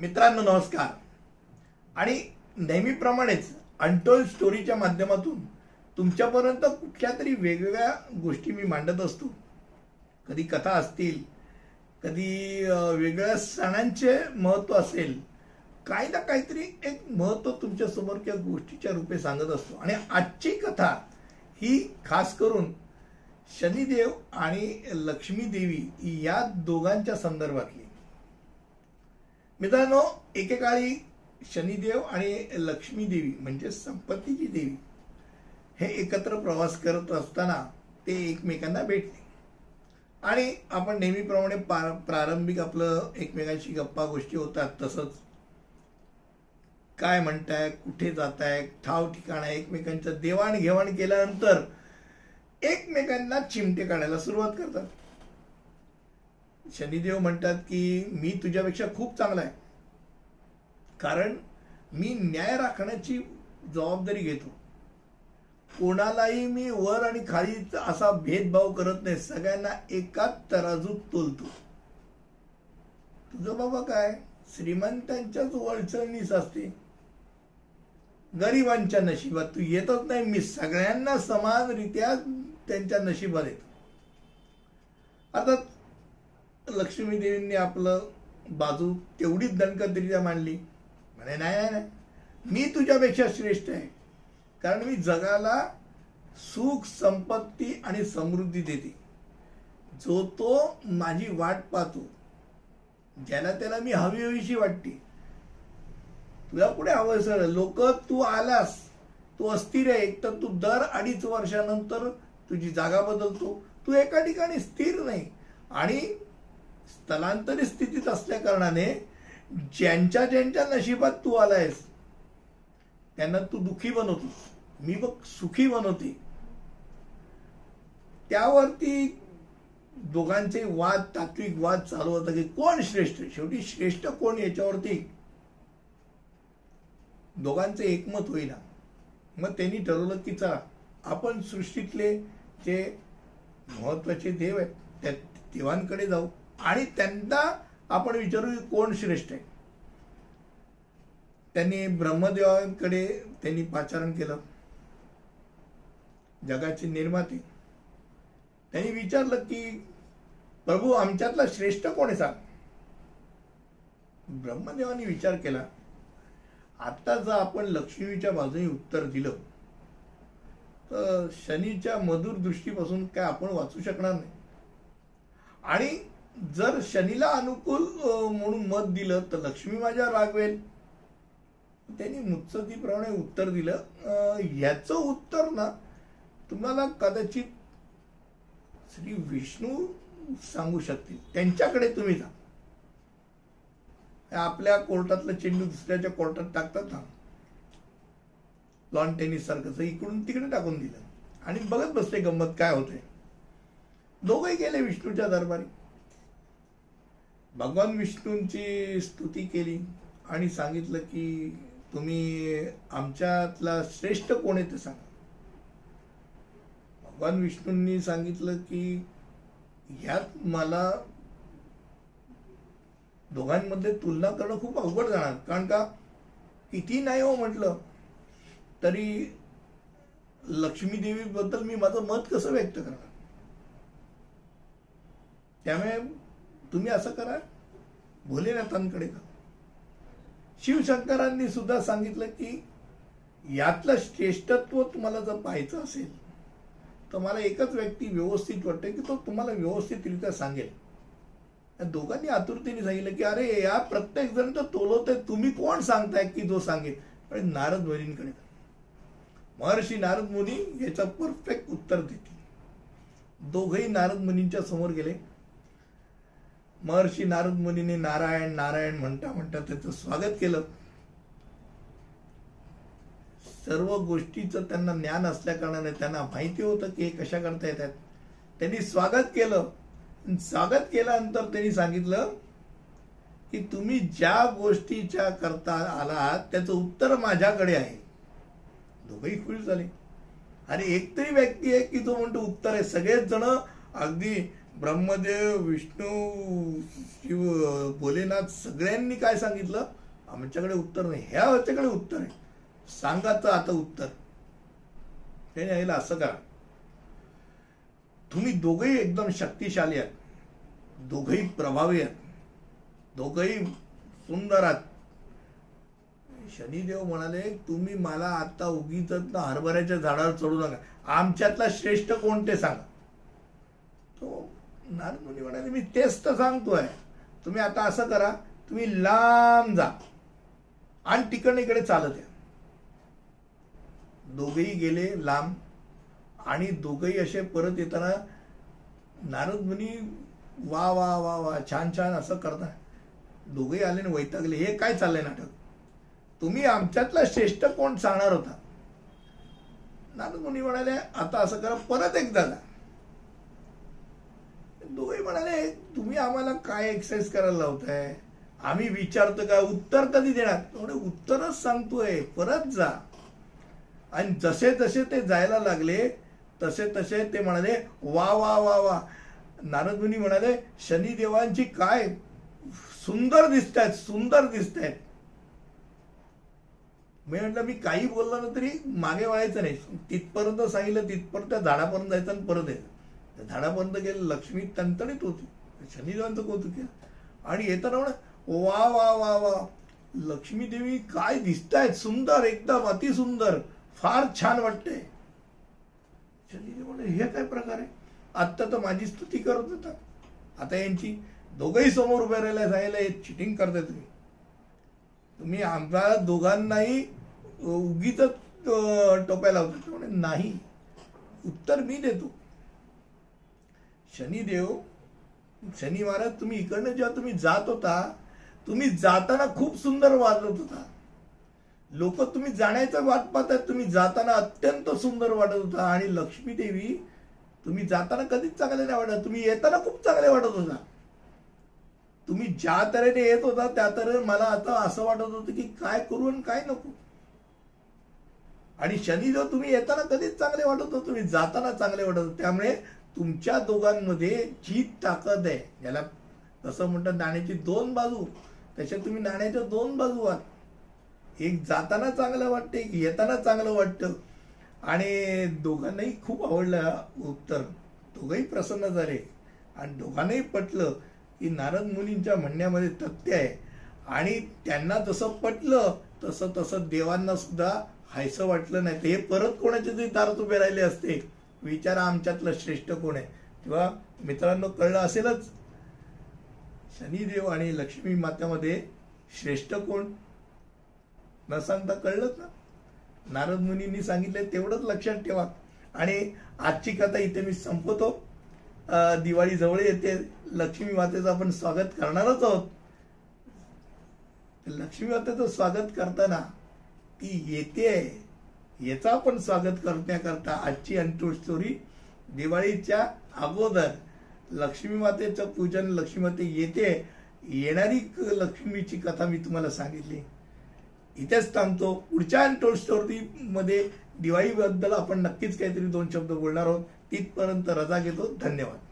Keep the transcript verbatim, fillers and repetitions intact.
मित्रांनो नमस्कार. आणि नेहमीप्रमाणेच अंटोल स्टोरीच्या माध्यमातून तुमच्यापर्यंत कुठल्या तरी वेगवेगळ्या गोष्टी मी मांडत असतो. कधी कथा असतील, कधी वेगळ्या सणांचे महत्त्व असेल, काही ना काहीतरी एक महत्त्व तुमच्यासमोर त्या गोष्टीच्या रूपे सांगत असतो. आणि आजची कथा ही खास करून शनिदेव आणि लक्ष्मी देवी या दोघांच्या संदर्भातली. मित्रांनो, एकेकाळी शनिदेव आणि लक्ष्मी देवी म्हणजे संपत्तीची देवी हे एकत्र प्रवास करत असताना ते एकमेकांना भेटले. आणि आपण नेहमीप्रमाणे प्रारंभिक आपलं एकमेकांशी गप्पा गोष्टी होतात, तसंच काय म्हणताय, कुठे जाताय, ठाव ठिकाणं, एकमेकांचं देवाणघेवाण केल्यानंतर एकमेकांना चिमटे काढायला सुरुवात करतात. शनिदेव म्हणतात की मी तुझ्यापेक्षा खूप चांगला आहे, कारण मी न्याय राखण्याची जबाबदारी घेतो. कोणालाही मी वर आणि खाली असा भेदभाव करत नाही, सगळ्यांना एकाच तराजूत तोलतो. तुझं बाबा काय श्रीमंतांच्याच वळचळणीस असते, गरिबांच्या नशिबात तू येतच नाही. मी सगळ्यांना समानरित्या त्यांच्या नशिबात येतो. आता लक्ष्मी देवींनी आपलं बाजू तेवढीच दणकतरित्या मांडली. म्हणे नाही नाही, मी तुझ्यापेक्षा श्रेष्ठ आहे, कारण मी जगाला सुख, संपत्ती आणि समृद्धी देते. जो तो माझी वाट पाहतो, ज्याला त्याला मी हवी हवीशी वाटते. तुला पुढे हवं सर लोक, तू आलास, तू अस्थिर आहे. एक तर तू दर अडीच वर्षानंतर तुझी जागा बदलतो, तू एका ठिकाणी स्थिर नाही आणि स्थलांतरित स्थितीत असल्या कारणाने ज्यांच्या ज्यांच्या नशिबात तू आलायस त्यांना तू दुःखी बनवतोस. मी बघ सुखी बनवते. त्यावरती दोघांचे वाद, तात्विक वाद चालू होता की कोण श्रेष्ठ, शेवटी श्रेष्ठ कोण याच्यावरती दोघांचं एकमत होईना. मग त्यांनी ठरवलं की चला, आपण सृष्टीतले जे महत्त्वाचे देव आहेत त्या देवांकडे जाऊ आणि त्यांना आपण विचारू की कोण श्रेष्ठ आहे. त्यांनी ब्रह्मदेवांकडे त्यांनी पाचारण केलं, जगाचे निर्माते. त्यांनी विचारलं की प्रभू, आमच्यातला श्रेष्ठ कोण आहे सांग. ब्रह्मदेवांनी विचार केला, आता जर आपण लक्ष्मीच्या बाजूने उत्तर दिलं तर शनीच्या मधुर दृष्टीपासून काय आपण वाचू शकणार नाही. आणि जर शनीला अनुकूल म्हणून मत दिलं तर लक्ष्मी माझ्यावर रागवेल. त्यांनी मुत्सद्दीप्रमाणे उत्तर दिलं. ह्याचं उत्तर ना तुम्हाला कदाचित श्री विष्णू सांगू शकतील, त्यांच्याकडे तुम्ही जा. आपल्या कोर्टातलं चेंडू दुसऱ्याच्या कोर्टात टाकतात ना, लॉन टेनिस सारखं, इकडून तिकडे टाकून दिलं आणि बघत बसते गंमत काय होते. दोघे गेले विष्णूच्या दरबारी, भगवान विष्णूंची स्तुती केली आणि सांगितलं की तुम्ही आमच्यातला श्रेष्ठ कोण आहे ते सांगा. भगवान विष्णूंनी सांगितलं की ह्यात मला दोघांमध्ये तुलना करणं खूप अवघड जाणार, कारण का किती नाही हो म्हटलं तरी लक्ष्मी देवीबद्दल मी माझं मत कसं व्यक्त करणार. त्यामुळे तुम्ही असं करा, भोलेनाथांकडे जा. शिवशंकरांनी सुद्धा सांगितलं की यातलं श्रेष्ठत्व तुम्हाला जर पाहायचं असेल तर मला एकच व्यक्ती व्यवस्थित वाटते की तो तुम्हाला व्यवस्थितरित्या सांगेल. दोघांनी आतुरतेने सांगितलं की अरे या प्रत्येक जण तर तोलवतोय, तुम्ही कोण सांगताय की जो सांगेल. पण नारद मुनींकडे, महर्षी नारद मुनी याचं परफेक्ट उत्तर देतील. दोघेही नारद मुनींच्या समोर गेले. महर्षी नारद मुनीने नारायण नारायण म्हणता म्हणता त्याचं स्वागत केलं. सर्व गोष्टीचं त्यांना ज्ञान असल्या कारणाने त्यांना माहिती होतं की हे कशा करता येतात. त्यांनी स्वागत केलं. स्वागत केल्यानंतर त्यांनी सांगितलं की तुम्ही ज्या गोष्टीच्या करता आलात त्याचं उत्तर माझ्याकडे आहे. दोघेही खुश झाले. अरे एक तरी व्यक्ती आहे की जो म्हणतो उत्तर आहे. सगळेच जण अगदी ब्रह्मदेव, विष्णू, शिव, भोलेनाथ सगळ्यांनी काय सांगितलं? आमच्याकडे उत्तर नाही, ह्या ह्याच्याकडे उत्तर आहे, सांगायचं आता उत्तर हे नाही. असं करा, तुम्ही दोघेही एकदम शक्तिशाली आहात, दोघेही प्रभावी आहात, दोघेही सुंदर आहात. शनिदेव म्हणाले तुम्ही मला आता उगीच हरभऱ्याच्या झाडावर चढू नका, आमच्यातला श्रेष्ठ कोणते सांगा. तो नारद मुनी म्हणाले मी तेच तर सांगतोय, तुम्ही आता असं करा, तुम्ही लांब जा आणि तिकडे इकडे चालत या. दोघेही गेले लांब आणि दोघेही असे परत येताना नारद मुनी वा वा वा वा छान छान असं करता. दोघेही आले आणि वैतागले, हे काय चाललंय नाटक, तुम्ही आमच्यातला श्रेष्ठ कोण सांगणार होता. नारद मुनी म्हणाले आता असं करा, परत एकदा जा. दोघे म्हणाले तुम्ही आम्हाला काय एक्सरसाइज करायला लावताय, आम्ही विचारतो का उत्तर कधी देणार. म्हणजे उत्तरच सांगतोय, परत जा. आणि जसे जसे ते जायला लागले तसे तसे ते म्हणाले वा वा वा वा. नारद मुनी म्हणाले शनिदेवांची काय सुंदर दिसतायत, सुंदर दिसतायत. मी म्हटलं मी काही बोललो ना तरी मागे वळायचं नाही, तिथपर्यंत सांगितलं तिथपर्यंत झाडापर्यंत जायचं आणि परत यायचं. झाडापर्यंत गेलं, लक्ष्मी तणतणीत होती, शनिदेवांचं कौतुक केलं आणि येताना म्हण वा वा वा वा लक्ष्मी देवी काय दिसतायत, सुंदर, एकदम अतिसुंदर, फार छान वाटते. शनिदेव म्हणे हे काय प्रकार आहे, आत्ता तर माझी स्तुती करत होता, आता यांची. दोघंही समोर उभे राहायला सांगितलं चिटिंग करताय तुम्ही, तुम्ही आम्हाला दोघांनाही उगीच टोपायला होता. म्हणजे नाही, उत्तर मी देतो. शनिदेव शनी महाराज तुम्ही इकडनं जेव्हा तुम्ही जात होता, तुम्ही जाताना खूप सुंदर वाटत होता, लोक तुम्ही जाण्याचा वाट पाहतात, तुम्ही जाताना अत्यंत सुंदर वाटत होता. आणि लक्ष्मी देवी तुम्ही जाताना कधीच चांगले नाही वाटत, तुम्ही येताना खूप चांगले वाटत होता. तुम्ही ज्या तऱ्हेने येत होता त्या तऱ्हेने मला आता असं वाटत होतं की काय करू आणि काय नको. आणि शनिदेव तुम्ही येताना कधीच चांगले वाटत होते, तुम्ही जाताना चांगले वाटत होते. त्यामुळे तुमच्या दोघांमध्ये जी ताकद आहे, ज्याला कसं म्हणतात नाण्याची दोन बाजू, तशा तुम्ही नाण्याच्या दोन बाजू आहात. एक जाताना चांगलं वाटतं, एक येताना चांगलं वाटतं. आणि दोघांनाही खूप आवडलं उत्तर, दोघंही प्रसन्न झाले आणि दोघांनाही पटलं की नारद मुनींच्या म्हणण्यामध्ये तथ्य आहे. आणि त्यांना जसं पटलं तसं तसं देवांना सुद्धा हायसं वाटलं नाही. हे परत कोणाच्या तरी दारात उभे राहिले असते, विचार आमच्यातलं श्रेष्ठ कोण आहे. तेव्हा मित्रांनो कळलं असेलच शनिदेव आणि लक्ष्मी मातेमध्ये श्रेष्ठ कोण न सांगता कळलंच ना. नारद मुनींनी सांगितलं तेवढंच लक्षात ठेवा. आणि आजची कथा इथे मी संपवतो. दिवाळी जवळ येते, लक्ष्मी मातेचं आपण स्वागत करणारच आहोत. लक्ष्मी मातेचं स्वागत करताना ती येते आहे, याचा आपण स्वागत करण्याकरता आजची अंतोल स्टोरी दिवाळीच्या अगोदर लक्ष्मी मातेचं पूजन, लक्ष्मी माते येते, येणारी लक्ष्मीची कथा मी तुम्हाला सांगितली. इथेच थांबतो. पुढच्या अंतोल स्टोरीमध्ये दिवाळीबद्दल आपण नक्कीच काहीतरी दोन शब्द बोलणार आहोत. तिथपर्यंत रजा घेतो. धन्यवाद.